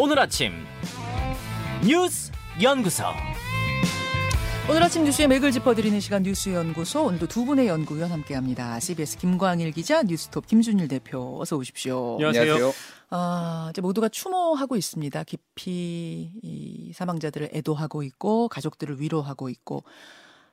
오늘 아침 뉴스 연구소. 오늘 아침 뉴스의 맥을 짚어드리는 시간 뉴스 연구소. 오늘도 두 분의 연구위원 함께합니다. CBS 김광일 기자, 뉴스톱 김준일 대표, 어서 오십시오. 안녕하세요. 이제 모두가 추모하고 있습니다. 깊이 이 사망자들을 애도하고 있고 가족들을 위로하고 있고,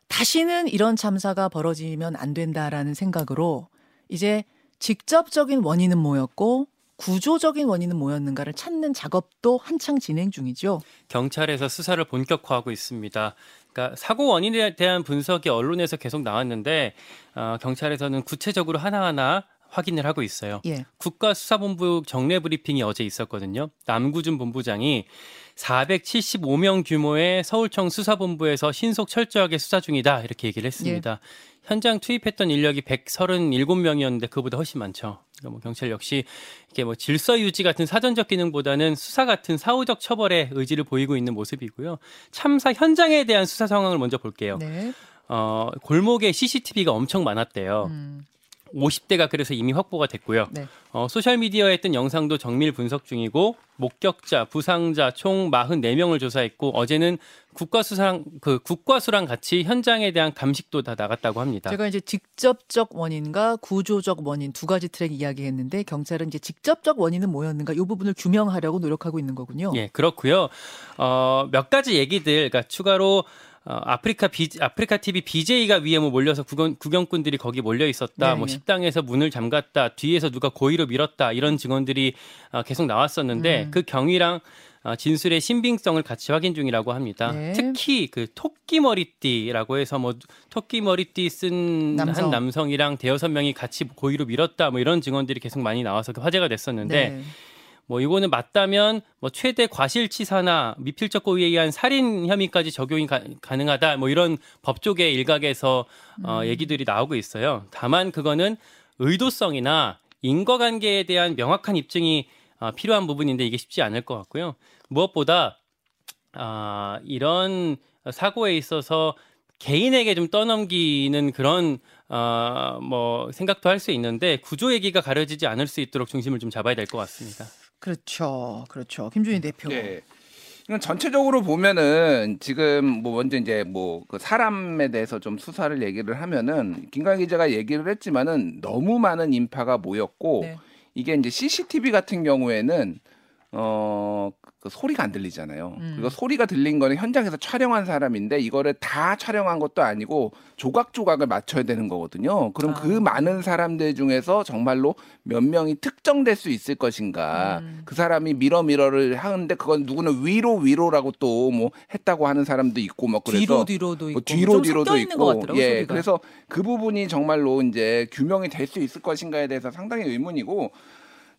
다시는 이런 참사가 벌어지면 안 된다라는 생각으로 이제 직접적인 원인은 뭐였고 구조적인 원인은 뭐였는가를 찾는 작업도 한창 진행 중이죠. 경찰에서 수사를 본격화하고 있습니다. 그러니까 사고 원인에 대한 분석이 언론에서 계속 나왔는데 경찰에서는 구체적으로 하나하나 확인을 하고 있어요. 예. 국가수사본부 정례 브리핑이 어제 있었거든요. 남구준 본부장이 475명 규모의 서울청 수사본부에서 신속 철저하게 수사 중이다 이렇게 얘기를 했습니다. 예. 현장 투입했던 인력이 137명이었는데 그보다 훨씬 많죠. 그러니까 뭐 경찰 역시 이게 뭐 질서 유지 같은 사전적 기능보다는 수사 같은 사후적 처벌에 의지를 보이고 있는 모습이고요. 참사 현장에 대한 수사 상황을 먼저 볼게요. 네. 골목에 CCTV가 엄청 많았대요. 50대가 그래서 이미 확보가 됐고요. 네. 소셜미디어에 뜬 영상도 정밀 분석 중이고 목격자, 부상자 총 44명을 조사했고 어제는 국과수랑 같이 현장에 대한 감식도 다 나갔다고 합니다. 제가 이제 직접적 원인과 구조적 원인 두 가지 트랙 이야기했는데 경찰은 이제 직접적 원인은 뭐였는가 이 부분을 규명하려고 노력하고 있는 거군요. 예, 그렇고요. 몇 가지 얘기들 그러니까 추가로 아프리카TV BJ가 위에 뭐 몰려서 구경꾼들이 거기 몰려 있었다. 네, 뭐 식당에서 문을 잠갔다. 뒤에서 누가 고의로 밀었다. 이런 증언들이 계속 나왔었는데 그 경위랑 진술의 신빙성을 같이 확인 중이라고 합니다. 네. 특히 그 토끼 머리띠라고 해서 뭐 토끼 머리띠 쓴 한 남성이랑 5명이 같이 고의로 밀었다. 뭐 이런 증언들이 계속 많이 나와서 화제가 됐었는데 네. 뭐 이거는 맞다면 뭐 최대 과실치사나 미필적 고의에 의한 살인 혐의까지 적용이 가능하다. 뭐 이런 법조계 일각에서 얘기들이 나오고 있어요. 다만 그거는 의도성이나 인과관계에 대한 명확한 입증이 필요한 부분인데 이게 쉽지 않을 것 같고요. 무엇보다 이런 사고에 있어서 개인에게 좀 떠넘기는 그런 뭐 생각도 할 수 있는데 구조 얘기가 가려지지 않을 수 있도록 중심을 좀 잡아야 될 것 같습니다. 그렇죠, 그렇죠. 김준희 대표. 네. 이건 전체적으로 보면은 지금 뭐 먼저 이제 뭐 그 사람에 대해서 좀 수사를 얘기를 하면은 김광희 기자가 얘기를 했지만은 너무 많은 인파가 모였고 네. 이게 이제 CCTV 같은 경우에는 그 소리가 안 들리잖아요. 그리고 소리가 들린 거는 현장에서 촬영한 사람인데 이거를 다 촬영한 것도 아니고 조각조각을 맞춰야 되는 거거든요. 그럼 그 많은 사람들 중에서 정말로 몇 명이 특정될 수 있을 것인가. 그 사람이 밀어밀어를 하는데 그건 누구는 위로라고 또 뭐 했다고 하는 사람도 있고 막 그래서 뒤로도 있고 뒤로도 있는 것 같더라고요. 예, 소리가. 그래서 그 부분이 정말로 이제 규명이 될 수 있을 것인가에 대해서 상당히 의문이고.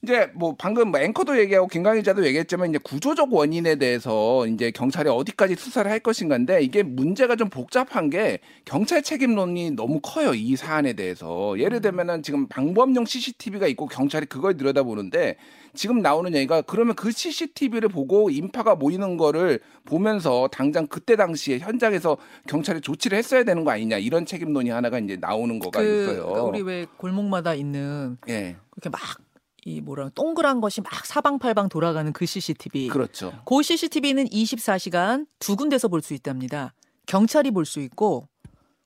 이제 뭐 방금 앵커도 얘기하고 김광희 기자도 얘기했지만 이제 구조적 원인에 대해서 이제 경찰이 어디까지 수사를 할 것인가인데 이게 문제가 좀 복잡한 게 경찰 책임론이 너무 커요. 이 사안에 대해서. 예를 들면은 지금 방범용 CCTV가 있고 경찰이 그걸 들여다보는데 지금 나오는 얘기가 그러면 그 CCTV를 보고 인파가 모이는 거를 보면서 당장 그때 당시에 현장에서 경찰이 조치를 했어야 되는 거 아니냐 이런 책임론이 하나가 이제 나오는 거가 있어요. 그러니까 우리 왜 골목마다 있는 예. 이렇게 막 이 뭐라 동그란 것이 막 사방팔방 돌아가는 그 CCTV. 그렇죠. 그 CCTV는 24시간 두 군데서 볼 수 있답니다. 경찰이 볼 수 있고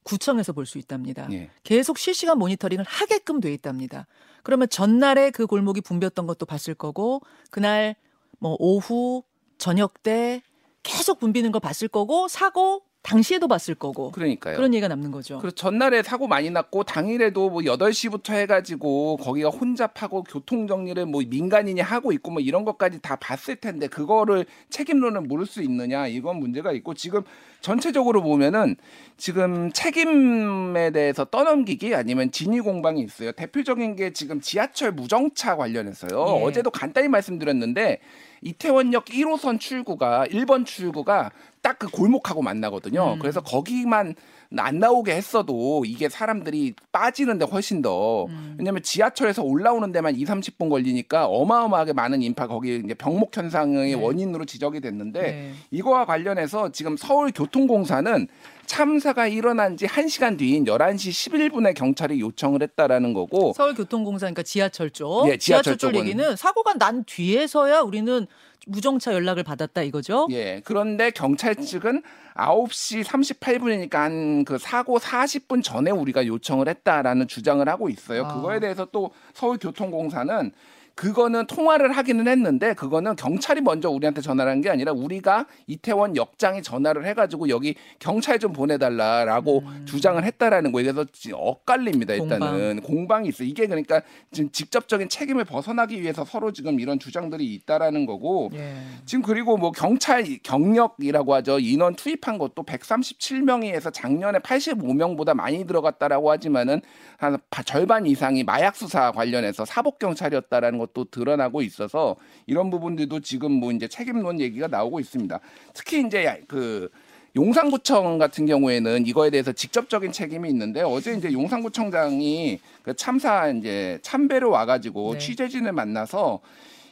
구청에서 볼 수 있답니다. 예. 계속 실시간 모니터링을 하게끔 돼 있답니다. 그러면 전날에 그 골목이 붐볐던 것도 봤을 거고 그날 뭐 오후, 저녁 때 계속 붐비는 걸 봤을 거고 사고 당시에도 봤을 거고. 그러니까요. 그런 얘기가 남는 거죠. 그래서 전날에 사고 많이 났고 당일에도 뭐 8시부터 해가지고 거기가 혼잡하고 교통정리를 뭐 민간인이 하고 있고 뭐 이런 것까지 다 봤을 텐데 그거를 책임론을 물을 수 있느냐 이건 문제가 있고 지금 전체적으로 보면은 지금 책임에 대해서 떠넘기기 아니면 진위공방이 있어요. 대표적인 게 지금 지하철 무정차 관련해서요. 예. 어제도 간단히 말씀드렸는데 이태원역 1호선 출구가 1번 출구가 딱 그 골목하고 만나거든요. 그래서 거기만 안 나오게 했어도 이게 사람들이 빠지는데 훨씬 더 왜냐하면 지하철에서 올라오는 데만 20-30분 걸리니까 어마어마하게 많은 인파 거기 이제 병목 현상의 원인으로 지적이 됐는데 이거와 관련해서 지금 서울교통공사는 참사가 일어난 지 1시간 뒤인 11시 11분에 경찰이 요청을 했다라는 거고. 서울교통공사 그러니까 지하철 쪽. 예, 지하철 쪽 얘기는 사고가 난 뒤에서야 우리는 무정차 연락을 받았다 이거죠. 예. 그런데 경찰 측은 9시 38분이니까 한 그 사고 40분 전에 우리가 요청을 했다라는 주장을 하고 있어요. 아. 그거에 대해서 또 서울교통공사는 그거는 통화를 하기는 했는데 그거는 경찰이 먼저 우리한테 전화를 한 게 아니라 우리가 이태원 역장이 전화를 해가지고 여기 경찰 좀 보내달라라고 주장을 했다라는 거에 대해서 엇갈립니다. 일단은 공방이 있어요. 이게 그러니까 지금 직접적인 책임을 벗어나기 위해서 서로 지금 이런 주장들이 있다라는 거고 예. 지금 그리고 뭐 경찰 경력이라고 하죠. 인원 투입한 것도 137명이 해서 작년에 85명보다 많이 들어갔다라고 하지만은 한 절반 이상이 마약 수사 관련해서 사복 경찰이었다라는 것. 또 드러나고 있어서 이런 부분들도 지금 뭐 이제 책임론 얘기가 나오고 있습니다. 특히 이제 그 용산구청 같은 경우에는 이거에 대해서 직접적인 책임이 있는데 어제 이제 용산구청장이 그 참사 이제 참배로 와가지고 네. 취재진을 만나서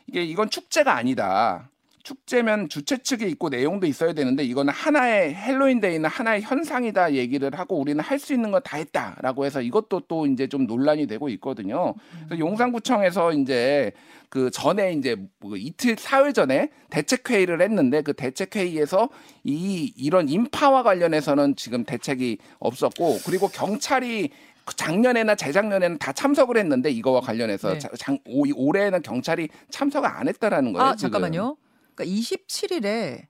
이게 이건 축제가 아니다. 축제면 주최 측이 있고 내용도 있어야 되는데 이거는 하나의 헬로윈데이는 하나의 현상이다 얘기를 하고 우리는 할 수 있는 거 다 했다라고 해서 이것도 또 이제 좀 논란이 되고 있거든요. 그래서 용산구청에서 이제 그 전에 이제 이틀 사흘 전에 대책회의를 했는데 그 대책회의에서 이런 인파와 관련해서는 지금 대책이 없었고 그리고 경찰이 작년에나 재작년에는 다 참석을 했는데 이거와 관련해서 네. 올해에는 경찰이 참석을 안 했다라는 거예요. 아, 지금. 잠깐만요. 그러니까 27일에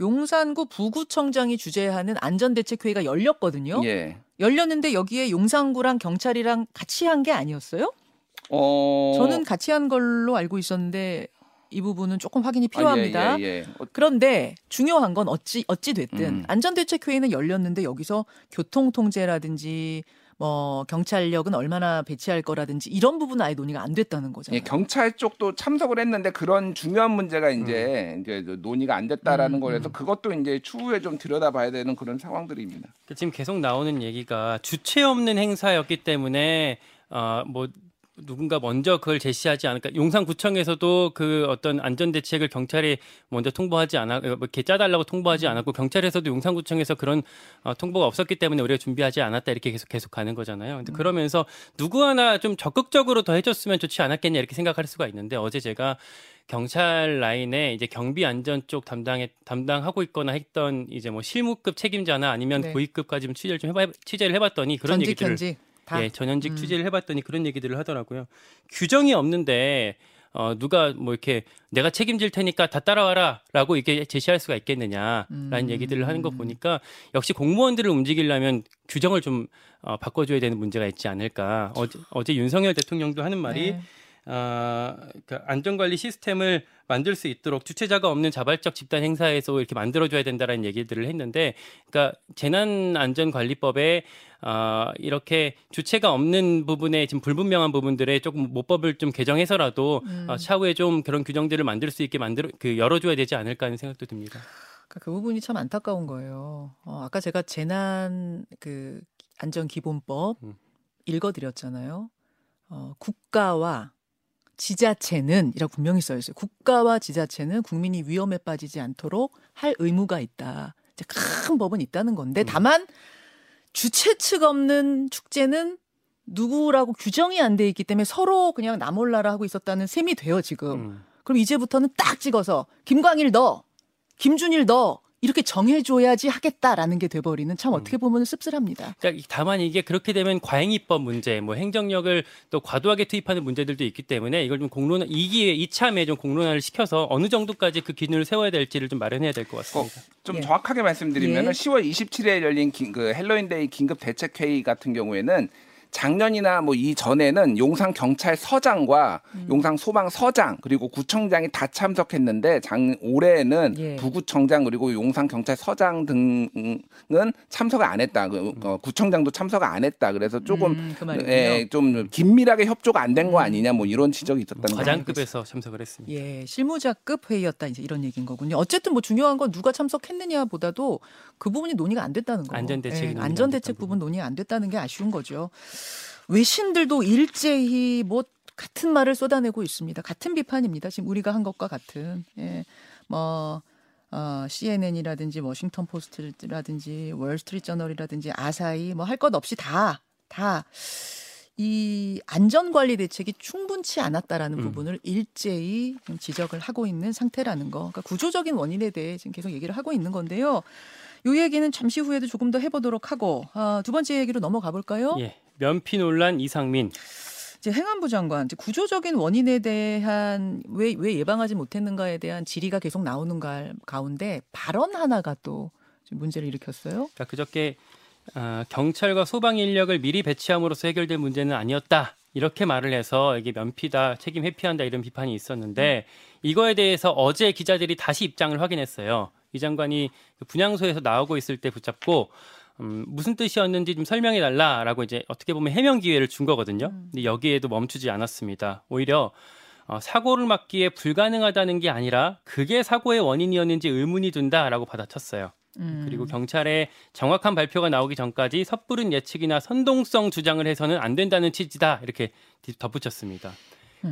용산구 부구청장이 주재하는 안전대책회의가 열렸거든요. 예. 열렸는데 여기에 용산구랑 경찰이랑 같이 한 게 아니었어요? 저는 같이 한 걸로 알고 있었는데 이 부분은 조금 확인이 필요합니다. 아, 예, 예, 예. 그런데 중요한 건 어찌 됐든 안전대책회의는 열렸는데 여기서 교통통제라든지 뭐 경찰력은 얼마나 배치할 거라든지 이런 부분은 아예 논의가 안 됐다는 거잖아요. 예, 경찰 쪽도 참석을 했는데 그런 중요한 문제가 이제 논의가 안 됐다라는 거라서 그것도 이제 추후에 좀 들여다봐야 되는 그런 상황들입니다. 지금 계속 나오는 얘기가 주체 없는 행사였기 때문에 뭐 누군가 먼저 그걸 제시하지 않을까. 용산구청에서도 그 어떤 안전대책을 경찰이 먼저 통보하지 않았고, 이렇게 짜달라고 통보하지 않았고, 경찰에서도 용산구청에서 그런 통보가 없었기 때문에 우리가 준비하지 않았다. 이렇게 계속 가는 거잖아요. 근데 그러면서 누구 하나 좀 적극적으로 더 해줬으면 좋지 않았겠냐. 이렇게 생각할 수가 있는데, 어제 제가 경찰 라인에 이제 경비 안전 쪽 담당하고 있거나 했던 이제 뭐 실무급 책임자나 아니면 네. 고위급까지 취재를 해봤더니 그런 얘기들을. 예, 전현직 취재를 해봤더니 그런 얘기들을 하더라고요. 규정이 없는데 누가 뭐 이렇게 내가 책임질 테니까 다 따라와라라고 이렇게 제시할 수가 있겠느냐라는 얘기들을 하는 거 보니까 역시 공무원들을 움직이려면 규정을 좀 바꿔줘야 되는 문제가 있지 않을까. 어제 윤석열 대통령도 하는 말이 네. 그 안전관리 시스템을 만들 수 있도록 주체자가 없는 자발적 집단 행사에서 이렇게 만들어줘야 된다라는 얘기들을 했는데, 그러니까 재난안전관리법에 이렇게 주체가 없는 부분에 지금 불분명한 부분들에 조금 모법을 좀 개정해서라도 차후에 좀 그런 규정들을 만들 수 있게 열어줘야 되지 않을까 하는 생각도 듭니다. 그 부분이 참 안타까운 거예요. 아까 제가 재난 그 안전기본법 읽어드렸잖아요. 국가와 지자체는 이라고 분명히 써 있어요. 국가와 지자체는 국민이 위험에 빠지지 않도록 할 의무가 있다. 이제 큰 법은 있다는 건데 다만 주최 측 없는 축제는 누구라고 규정이 안 돼 있기 때문에 서로 그냥 나 몰라라 하고 있었다는 셈이 돼요 지금. 그럼 이제부터는 딱 찍어서 김광일 너, 김준일 너. 이렇게 정해줘야지 하겠다라는 게 돼버리는 참 어떻게 보면 씁쓸합니다. 그러니까 다만 이게 그렇게 되면 과잉입법 문제, 뭐 행정력을 또 과도하게 투입하는 문제들도 있기 때문에 이걸 좀 이참에 좀 공론화를 시켜서 어느 정도까지 그 기준을 세워야 될지를 좀 마련해야 될 것 같습니다. 좀 예. 정확하게 말씀드리면 예. 10월 27일에 열린 그 헬로윈데이 긴급 대책회의 같은 경우에는 작년이나 뭐 이전에는 용산경찰서장과 용산소방서장 그리고 구청장이 다 참석했는데 올해에는 예. 부구청장 그리고 용산경찰서장 등은 참석을 안 했다. 구청장도 참석을 안 했다. 그래서 조금 좀 긴밀하게 협조가 안 된 거 아니냐 뭐 이런 지적이 있었다는 과장급에서 참석을 했습니다. 예, 실무자급 회의였다 이제 이런 얘기인 거군요. 어쨌든 뭐 중요한 건 누가 참석했느냐보다도 그 부분이 논의가 안 됐다는 거예요. 안전대책이 예, 안전대책 부분 논의가 안 됐다는 게 아쉬운 거죠. 외신들도 일제히 뭐 같은 말을 쏟아내고 있습니다. 같은 비판입니다. 지금 우리가 한 것과 같은. 예. 뭐 CNN이라든지 워싱턴 포스트라든지 월스트리트저널이라든지 아사히 뭐 할 것 없이 다 이 안전관리 대책이 충분치 않았다라는 부분을 일제히 지적을 하고 있는 상태라는 거. 그러니까 구조적인 원인에 대해 지금 계속 얘기를 하고 있는 건데요. 이 얘기는 잠시 후에도 조금 더 해보도록 하고 두 번째 얘기로 넘어가 볼까요? 예, 면피 논란 이상민. 이제 행안부 장관, 이제 구조적인 원인에 대한 왜 예방하지 못했는가에 대한 질의가 계속 나오는 가운데 발언 하나가 또 문제를 일으켰어요. 그러니까 그저께 경찰과 소방 인력을 미리 배치함으로써 해결된 문제는 아니었다. 이렇게 말을 해서 이게 면피다, 책임 회피한다 이런 비판이 있었는데 이거에 대해서 어제 기자들이 다시 입장을 확인했어요. 이 장관이 분향소에서 나오고 있을 때 붙잡고 무슨 뜻이었는지 좀 설명해달라라고 이제 어떻게 보면 해명 기회를 준 거거든요. 근데 여기에도 멈추지 않았습니다. 오히려 사고를 막기에 불가능하다는 게 아니라 그게 사고의 원인이었는지 의문이 든다라고 받아쳤어요. 그리고 경찰의 정확한 발표가 나오기 전까지 섣부른 예측이나 선동성 주장을 해서는 안 된다는 취지다 이렇게 덧붙였습니다.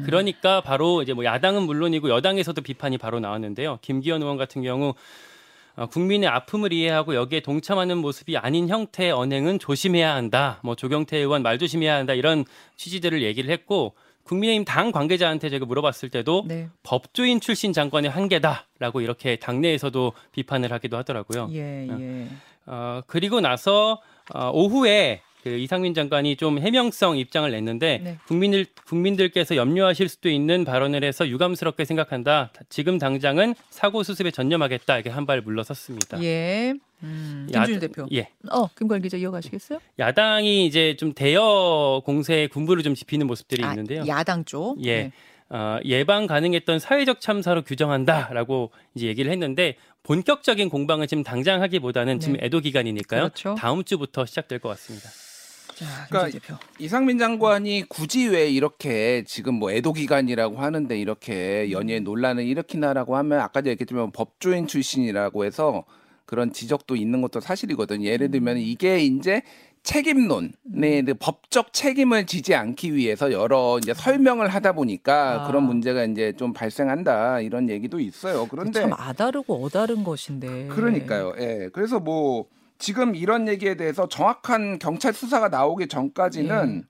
그러니까 바로 이제 뭐 야당은 물론이고 여당에서도 비판이 바로 나왔는데요. 김기현 의원 같은 경우 국민의 아픔을 이해하고 여기에 동참하는 모습이 아닌 형태의 언행은 조심해야 한다. 뭐 조경태 의원 말 조심해야 한다. 이런 취지들을 얘기를 했고 국민의힘 당 관계자한테 제가 물어봤을 때도 네. 법조인 출신 장관의 한계다라고 이렇게 당내에서도 비판을 하기도 하더라고요. 예. 그리고 나서 오후에 그 이상민 장관이 좀 해명성 입장을 냈는데 네. 국민들께서 염려하실 수도 있는 발언을 해서 유감스럽게 생각한다. 지금 당장은 사고 수습에 전념하겠다. 이렇게 한 발 물러섰습니다. 예. 김준일 대표. 예. 김관 기자 이어가시겠어요? 야당이 이제 좀 대여 공세에 군부를 좀 짚이는 모습들이 있는데요. 야당 쪽. 예. 네. 예방 가능했던 사회적 참사로 규정한다라고 이제 얘기를 했는데 본격적인 공방은 지금 당장 하기보다는 네. 지금 애도 기간이니까요. 그렇죠. 다음 주부터 시작될 것 같습니다. 그러니까 이상민 장관이 굳이 왜 이렇게 지금 뭐 애도 기간이라고 하는데 이렇게 연예 논란을 일으키나라고 하면 아까도 얘기했지만 법조인 출신이라고 해서 그런 지적도 있는 것도 사실이거든요. 예를 들면 이게 이제 책임론, 법적 책임을 지지 않기 위해서 여러 이제 설명을 하다 보니까 그런 문제가 이제 좀 발생한다 이런 얘기도 있어요. 그런데 참 아다르고 어다른 것인데. 그러니까요. 예, 그래서 뭐. 지금 이런 얘기에 대해서 정확한 경찰 수사가 나오기 전까지는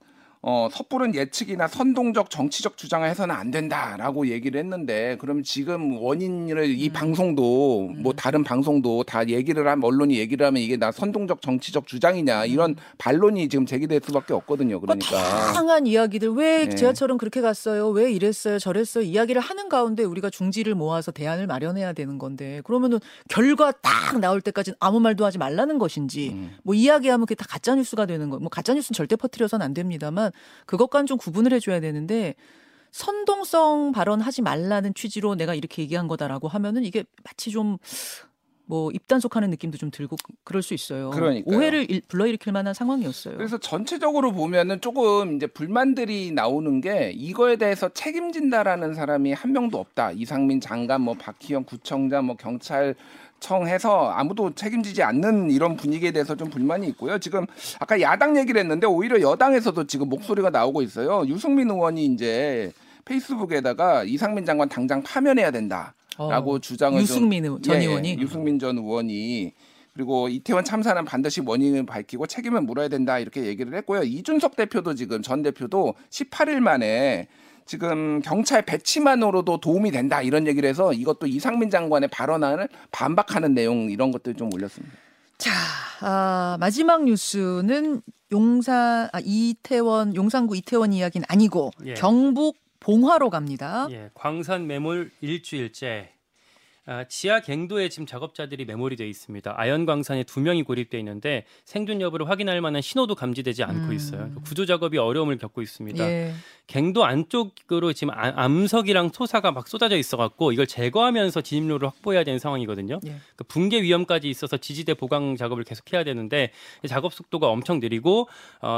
섣부른 예측이나 선동적 정치적 주장을 해서는 안 된다라고 얘기를 했는데 그럼 지금 원인을 이 방송도 뭐 다른 방송도 다 얘기를 하면 언론이 얘기를 하면 이게 나 선동적 정치적 주장이냐 이런 반론이 지금 제기될 수밖에 없거든요. 그러니까 다양한 이야기들 왜 지하철은 그렇게 갔어요. 왜 이랬어요. 저랬어요. 이야기를 하는 가운데 우리가 중지를 모아서 대안을 마련해야 되는 건데 그러면은 결과 딱 나올 때까지는 아무 말도 하지 말라는 것인지 뭐 이야기하면 그게 다 가짜뉴스가 되는 거예요. 뭐 가짜뉴스는 절대 퍼뜨려서는 안 됩니다만 그것과는 좀 구분을 해줘야 되는데 선동성 발언하지 말라는 취지로 내가 이렇게 얘기한 거다라고 하면은 이게 마치 좀 뭐 입단속하는 느낌도 좀 들고 그럴 수 있어요. 그러니까요. 오해를 불러일으킬 만한 상황이었어요. 그래서 전체적으로 보면은 조금 이제 불만들이 나오는 게 이거에 대해서 책임진다라는 사람이 한 명도 없다. 이상민 장관, 뭐 박희영 구청장, 뭐 경찰청 해서 아무도 책임지지 않는 이런 분위기에 대해서 좀 불만이 있고요. 지금 아까 야당 얘기를 했는데 오히려 여당에서도 지금 목소리가 나오고 있어요. 유승민 의원이 이제 페이스북에다가 이상민 장관 당장 파면해야 된다. 라고 주장을 유승민 전 의원이 그리고 이태원 참사는 반드시 원인을 밝히고 책임을 물어야 된다 이렇게 얘기를 했고요. 이준석 대표도 지금 전 대표도 18일 만에 지금 경찰 배치만으로도 도움이 된다 이런 얘기를 해서 이것도 이상민 장관의 발언을 반박하는 내용 이런 것들 좀 올렸습니다. 자, 마지막 뉴스는 용산구 이태원 이야기는 아니고 경북 봉화로 갑니다. 예, 광산 매몰 일주일째. 지하 갱도에 지금 작업자들이 매몰이 돼 있습니다. 아연 광산에 2명이 고립돼 있는데 생존 여부를 확인할 만한 신호도 감지되지 않고 있어요. 구조 작업이 어려움을 겪고 있습니다. 예. 갱도 안쪽으로 지금 암석이랑 토사가 막 쏟아져 있어갖고 이걸 제거하면서 진입로를 확보해야 되는 상황이거든요. 예. 그러니까 붕괴 위험까지 있어서 지지대 보강 작업을 계속해야 되는데 작업 속도가 엄청 느리고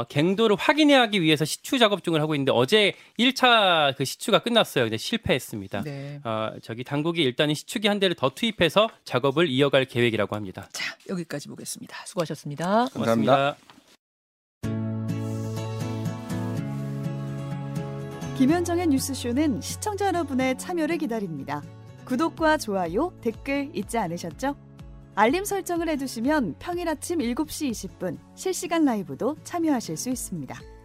갱도를 확인하기 위해서 시추 작업 중을 하고 있는데 어제 1차 그 시추가 끝났어요. 근데 실패했습니다. 네. 당국이 일단은 시추기 한 대를 더 투입해서 작업을 이어갈 계획이라고 합니다. 자, 여기까지 보겠습니다. 수고하셨습니다. 감사합니다. 김현정의 뉴스쇼는 시청자 여러분의 참여를 기다립니다. 구독과 좋아요, 댓글 잊지 않으셨죠? 알림 설정을 해두시면 평일 아침 7시 20분 실시간 라이브도 참여하실 수 있습니다.